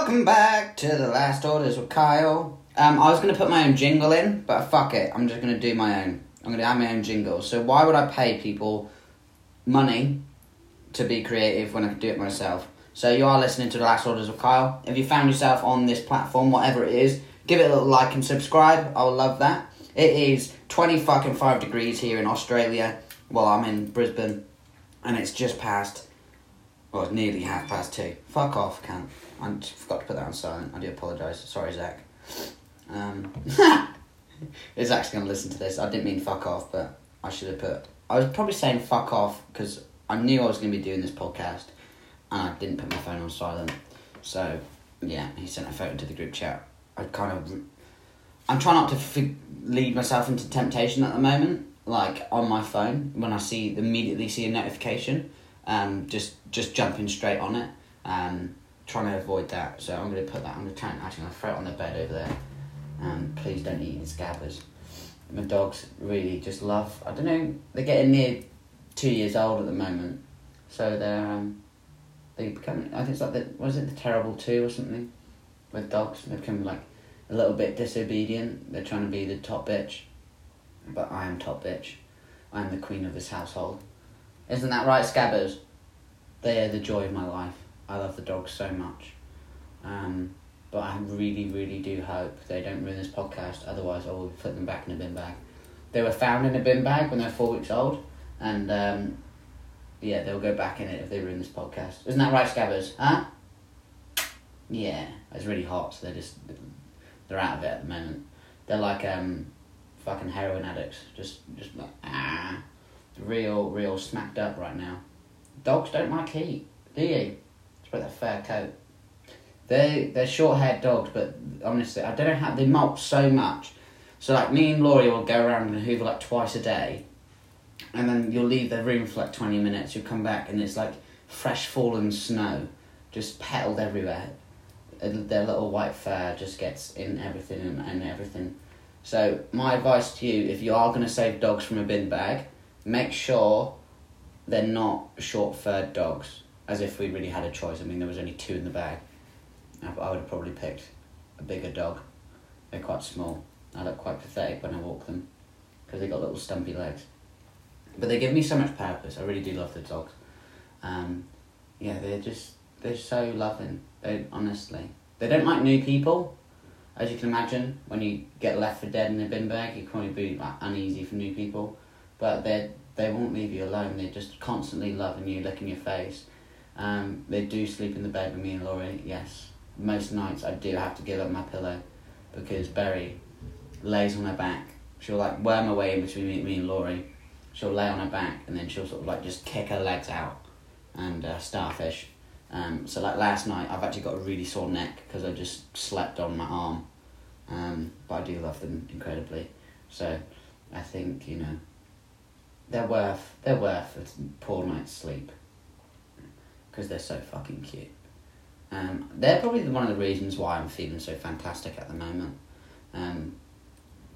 Welcome back to The Last Orders of Kyle. I was going to put my own jingle in, but fuck it. I'm just going to do my own. I'm going to have my own jingle. So why would I pay people money to be creative when I can do it myself? So you are listening to The Last Orders of Kyle. If you found yourself on this platform, whatever it is, give it a little like and subscribe. I would love that. It is 25 degrees here in Australia. Well, I'm in Brisbane. And it's just past... Well, it's nearly 2:30. Fuck off, can't. I forgot to put that on silent. I do apologise. Sorry, Zach. It's actually going to listen to this. I didn't mean fuck off, but I should have put... I was probably saying fuck off because I knew I was going to be doing this podcast and I didn't put my phone on silent. So, yeah, he sent a photo to the group chat. I'm trying not to lead myself into temptation at the moment, like on my phone, when I immediately see a notification. Just jumping straight on it, trying to avoid that. So I'm going to put that, I'm going to throw it on the bed over there. Please don't eat the Scabbers. My dogs really just love, I don't know, they're getting near 2 years old at the moment. So they become, I think it's like, the terrible two or something with dogs? They become like a little bit disobedient. They're trying to be the top bitch, but I am top bitch. I'm the queen of this household. Isn't that right, Scabbers? They are the joy of my life. I love the dogs so much. But I really, really do hope they don't ruin this podcast, otherwise I will put them back in a bin bag. They were found in a bin bag when they were 4 weeks old, and they'll go back in it if they ruin this podcast. Isn't that right, Scabbers? Huh? Yeah, it's really hot, so they're out of it at the moment. They're like fucking heroin addicts, just like, ah. Real smacked up right now. Dogs don't like heat, do you? It's about their fur coat. They're short-haired dogs, but honestly, I don't know how... They molt so much. So, like, me and Laurie will go around and hoover, like, twice a day. And then you'll leave their room for, like, 20 minutes. You'll come back and it's, like, fresh fallen snow. Just petaled everywhere. And their little white fur just gets in everything and everything. So, my advice to you, if you are going to save dogs from a bin bag... Make sure they're not short-furred dogs, as if we really had a choice. I mean, there was only two in the bag. I would have probably picked a bigger dog. They're quite small. I look quite pathetic when I walk them, because they've got little stumpy legs. But they give me so much purpose. I really do love the dogs. They're so loving. They don't like new people. As you can imagine, when you get left for dead in a bin bag, you can probably be like, uneasy for new people. But they won't leave you alone. They're just constantly loving you, licking your face. They do sleep in the bed with me and Laurie, yes. Most nights I do have to give up my pillow because Berry lays on her back. She'll like worm away in between me and Laurie. She'll lay on her back and then she'll sort of like just kick her legs out and starfish. So like last night I've actually got a really sore neck because I just slept on my arm. But I do love them incredibly. So I think, you know... They're worth a poor night's sleep. Because they're so fucking cute. They're probably one of the reasons why I'm feeling so fantastic at the moment.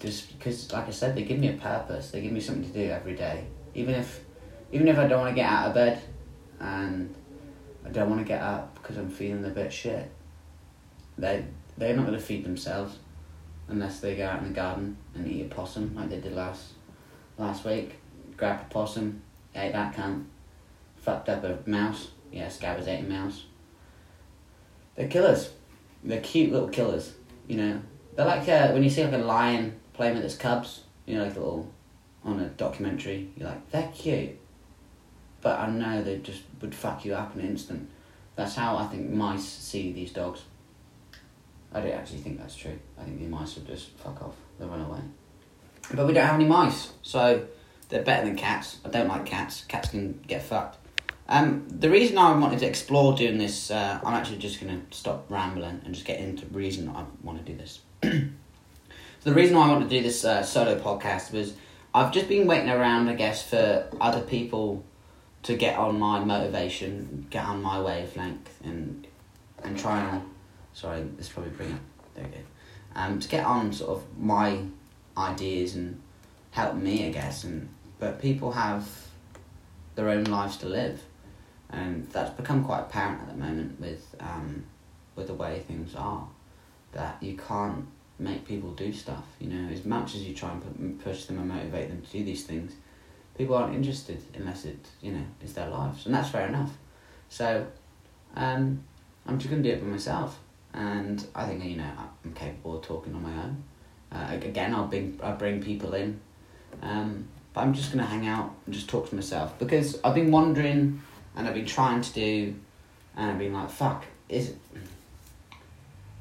Just because, like I said, they give me a purpose. They give me something to do every day. Even if I don't want to get out of bed. And I don't want to get up because I'm feeling a bit shit. They're not going to feed themselves. Unless they go out in the garden and eat a possum like they did last week. Grabbed a possum, ate that cunt, fucked up a mouse. Yeah, Scabbers ate a mouse. They're killers. They're cute little killers, you know. They're like when you see like a lion playing with its cubs, you know, like on a documentary, you're like, they're cute. But I know they just would fuck you up in an instant. That's how I think mice see these dogs. I don't actually think that's true. I think the mice would just fuck off. They'll run away. But we don't have any mice, so... They're better than cats. I don't like cats. Cats can get fucked. The reason I wanted to explore doing this... I'm actually just going to stop rambling and just get into the reason I want to do this. So the reason why I want to do this solo podcast was... I've just been waiting around, I guess, for other people to get on my motivation, get on my wavelength, and try and... Sorry, this is probably brilliant. There we go. To get on sort of my ideas and help me, I guess, But people have their own lives to live. And that's become quite apparent at the moment with with the way things are, that you can't make people do stuff, you know. As much as you try and push them and motivate them to do these things, people aren't interested unless it, you know, it's their lives, and that's fair enough. So I'm just going to do it by myself, and I think, you know, I'm capable of talking on my own. Again, I'll bring people in, but I'm just going to hang out and just talk to myself, because I've been wondering and I've been trying to do, and I've been like, fuck, is it?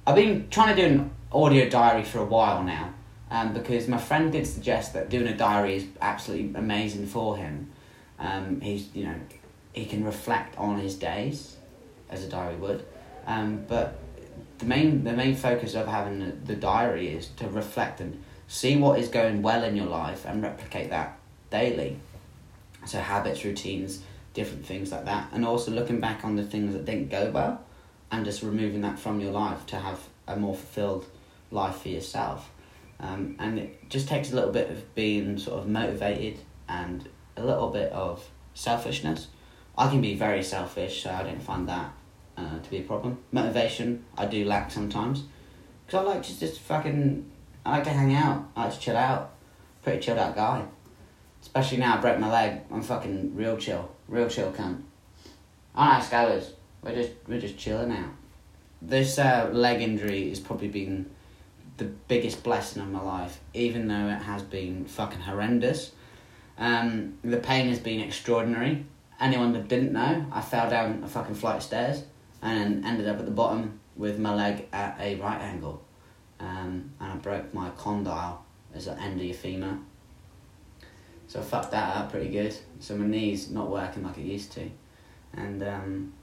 I've been trying to do an audio diary for a while now, because my friend did suggest that doing a diary is absolutely amazing for him. He can reflect on his days, as a diary would, but the main focus of having the diary is to reflect and see what is going well in your life and replicate that daily. So habits, routines, different things like that, and also looking back on the things that didn't go well and just removing that from your life to have a more fulfilled life for yourself. And it just takes a little bit of being sort of motivated and a little bit of selfishness. I can be very selfish, so I don't find that to be a problem. Motivation, I do lack sometimes, because I like to just I like to hang out, I like to chill out. Pretty chilled out guy. Especially now I broke my leg, I'm fucking real chill cunt. I like Scabbers, we're just chilling out. This leg injury has probably been the biggest blessing of my life, even though it has been fucking horrendous. The pain has been extraordinary. Anyone that didn't know, I fell down a fucking flight of stairs and ended up at the bottom with my leg at a right angle. And I broke my condyle as the end of your femur. So I fucked that up pretty good. So my knee's not working like it used to. And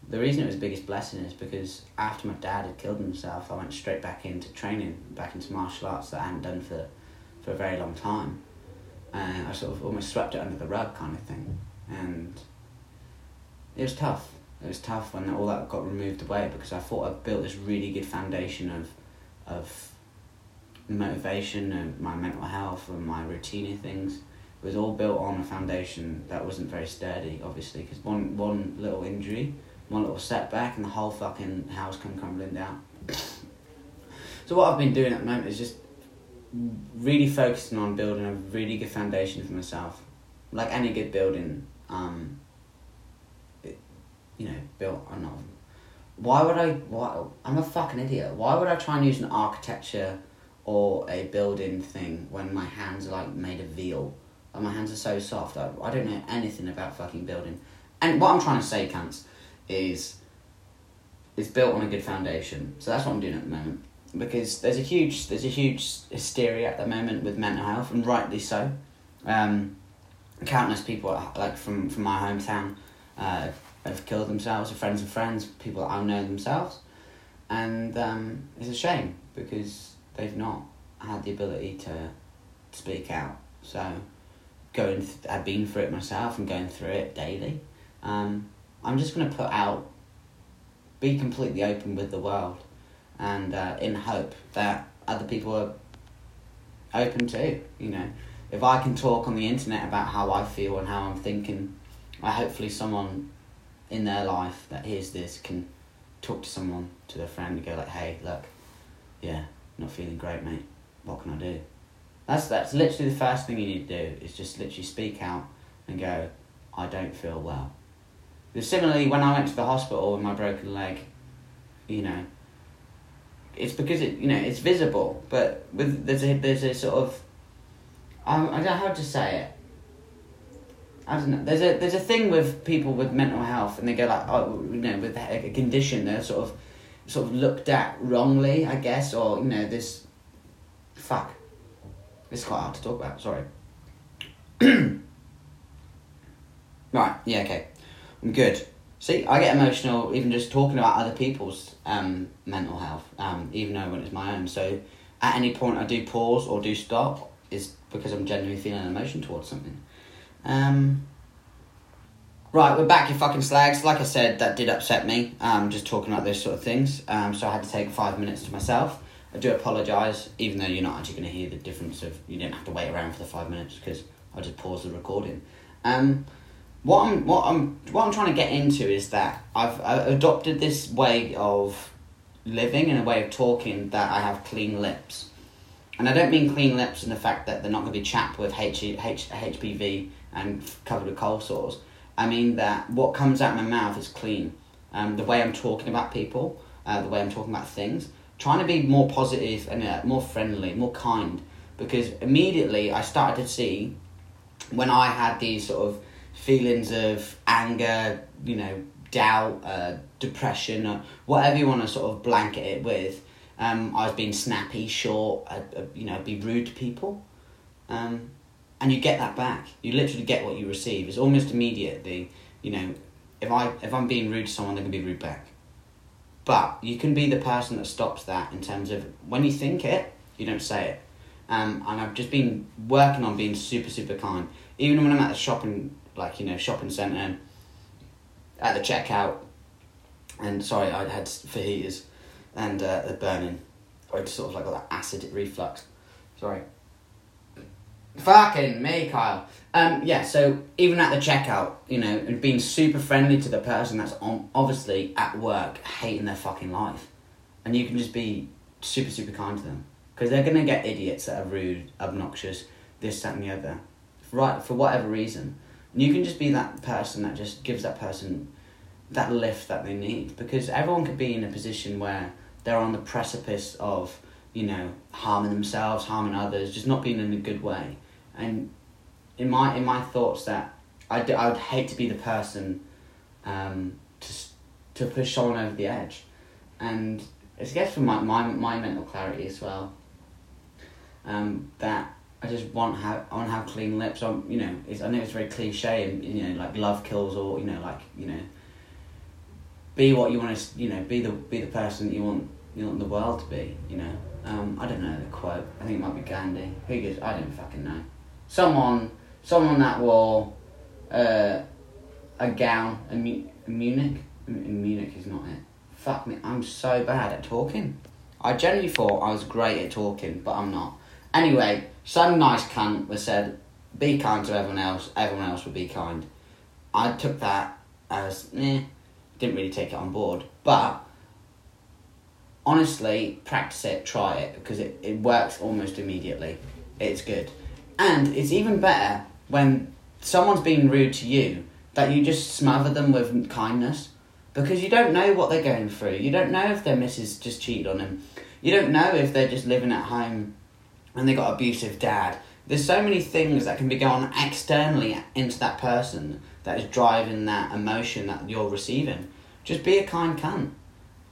the reason it was the biggest blessing is because after my dad had killed himself, I went straight back into training, back into martial arts that I hadn't done for a very long time. And I sort of almost swept it under the rug kind of thing. And It was tough when all that got removed away, because I thought I'd built this really good foundation of motivation and my mental health and my routine and things. It was all built on a foundation that wasn't very sturdy, obviously, because one little injury, one little setback, and the whole fucking house come crumbling down. So what I've been doing at the moment is just really focusing on building a really good foundation for myself. Like any good building, built or not. I'm a fucking idiot. Why would I try and use an architecture or a building thing when my hands are like made of veal? And my hands are so soft. I don't know anything about fucking building. And what I'm trying to say, cunts, is it's built on a good foundation. So that's what I'm doing at the moment. Because there's a huge hysteria at the moment with mental health, and rightly so. Countless people, like from my hometown, have killed themselves, or friends of friends, people that I know themselves, and it's a shame because they've not had the ability to speak out. So I've been through it myself and going through it daily. I'm just going to be completely open with the world, and in hope that other people are open too. You know, if I can talk on the internet about how I feel and how I'm thinking, hopefully someone in their life that hears this can talk to someone, to their friend, and go like, hey, look, yeah, not feeling great, mate, what can I do? That's literally the first thing you need to do, is just literally speak out and go, I don't feel well. But similarly, when I went to the hospital with my broken leg, you know, it's because it's visible, but there's a sort of, I don't know how to say it, I don't know. There's a thing with people with mental health, and they go like, with a condition, they're sort of looked at wrongly, I guess, or It's quite hard to talk about. Sorry. Right. Yeah. Okay. I'm good. See, I get emotional even just talking about other people's mental health, even though when it's my own. So, at any point I do pause or do stop, is because I'm genuinely feeling an emotion towards something. Right, we're back, you fucking slags. Like I said, that did upset me, just talking about those sort of things, so I had to take 5 minutes to myself. I do apologise, even though you're not actually going to hear the difference of, you didn't have to wait around for the 5 minutes, because I just paused the recording. What I'm trying to get into is that I've adopted this way of living and a way of talking that I have clean lips. And I don't mean clean lips in the fact that they're not going to be chapped with HPV and covered with cold sores. I mean that what comes out of my mouth is clean. The way I'm talking about people, the way I'm talking about things. Trying to be more positive and more friendly, more kind. Because immediately I started to see, when I had these sort of feelings of anger, doubt, depression, or whatever you want to sort of blanket it with, I was being snappy, short, be rude to people. And you get that back. You literally get what you receive. It's almost immediately, if I'm being rude to someone, they're going to be rude back. But you can be the person that stops that, in terms of when you think it, you don't say it. And I've just been working on being super, super kind. Even when I'm at the shopping centre, at the checkout, and sorry, I had fajitas and they're burning. I just sort of got that acid reflux. Sorry. Fucking me, Kyle. So even at the checkout, and being super friendly to the person that's obviously at work hating their fucking life. And you can just be super, super kind to them. Because they're going to get idiots that are rude, obnoxious, this, that and the other. Right, for whatever reason. And you can just be that person that just gives that person that lift that they need. Because everyone could be in a position where they're on the precipice of, harming themselves, harming others, just not being in a good way. And in my thoughts that I would hate to be the person to push someone over the edge. And it's, I guess, for my mental clarity as well, that I just want to have clean lips. I know it's very cliche, and love kills, or be what you want to, be the person that you want the world to be. I don't know the quote. I think it might be Gandhi. Who gives? I don't fucking know. Someone that wore a gown in Munich. Munich is not it. Fuck me, I'm so bad at talking. I generally thought I was great at talking, but I'm not. Anyway, some nice cunt was said, be kind to everyone else will be kind. I took that as, didn't really take it on board. But, honestly, practice it, try it, because it works almost immediately. It's good. And it's even better when someone's being rude to you, that you just smother them with kindness. Because you don't know what they're going through. You don't know if their missus just cheated on them. You don't know if they're just living at home and they got abusive dad. There's so many things that can be going externally into that person that is driving that emotion that you're receiving. Just be a kind cunt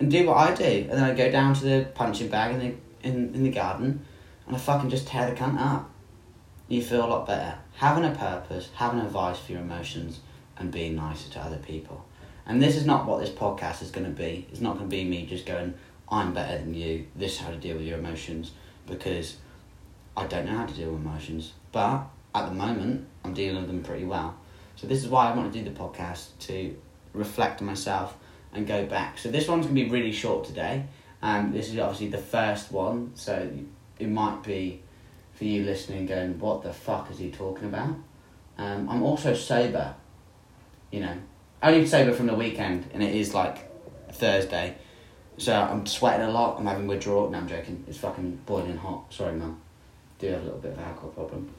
and do what I do. And then I go down to the punching bag in the garden and I fucking just tear the cunt up. You feel a lot better. Having a purpose, having a voice for your emotions, and being nicer to other people. And this is not what this podcast is going to be. It's not going to be me just going, I'm better than you. This is how to deal with your emotions. Because I don't know how to deal with emotions. But at the moment, I'm dealing with them pretty well. So this is why I want to do the podcast, to reflect on myself and go back. So this one's going to be really short today. This is obviously the first one. So it might be for you listening going, what the fuck is he talking about? I'm also sober, Only sober from the weekend, and it is Thursday, so I'm sweating a lot. I'm having withdrawal. No, I'm joking. It's fucking boiling hot. Sorry, Mum. Do have a little bit of alcohol problem.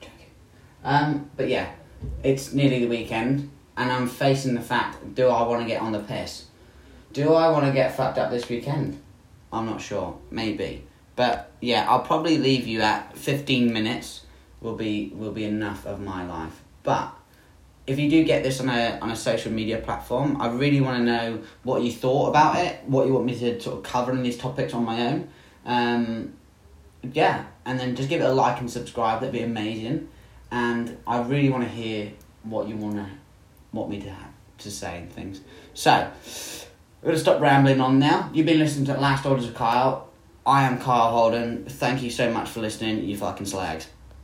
Joking. But yeah, it's nearly the weekend, and I'm facing the fact: do I want to get on the piss? Do I want to get fucked up this weekend? I'm not sure. Maybe. But yeah, I'll probably leave you at 15 minutes. Will be enough of my life, but. If you do get this on a social media platform, I really want to know what you thought about it, what you want me to sort of cover in these topics on my own. And then just give it a like and subscribe. That'd be amazing. And I really want to hear what you want me to say and things. So, we're going to stop rambling on now. You've been listening to The Last Orders of Kyle. I am Carl Holden. Thank you so much for listening, you fucking slags.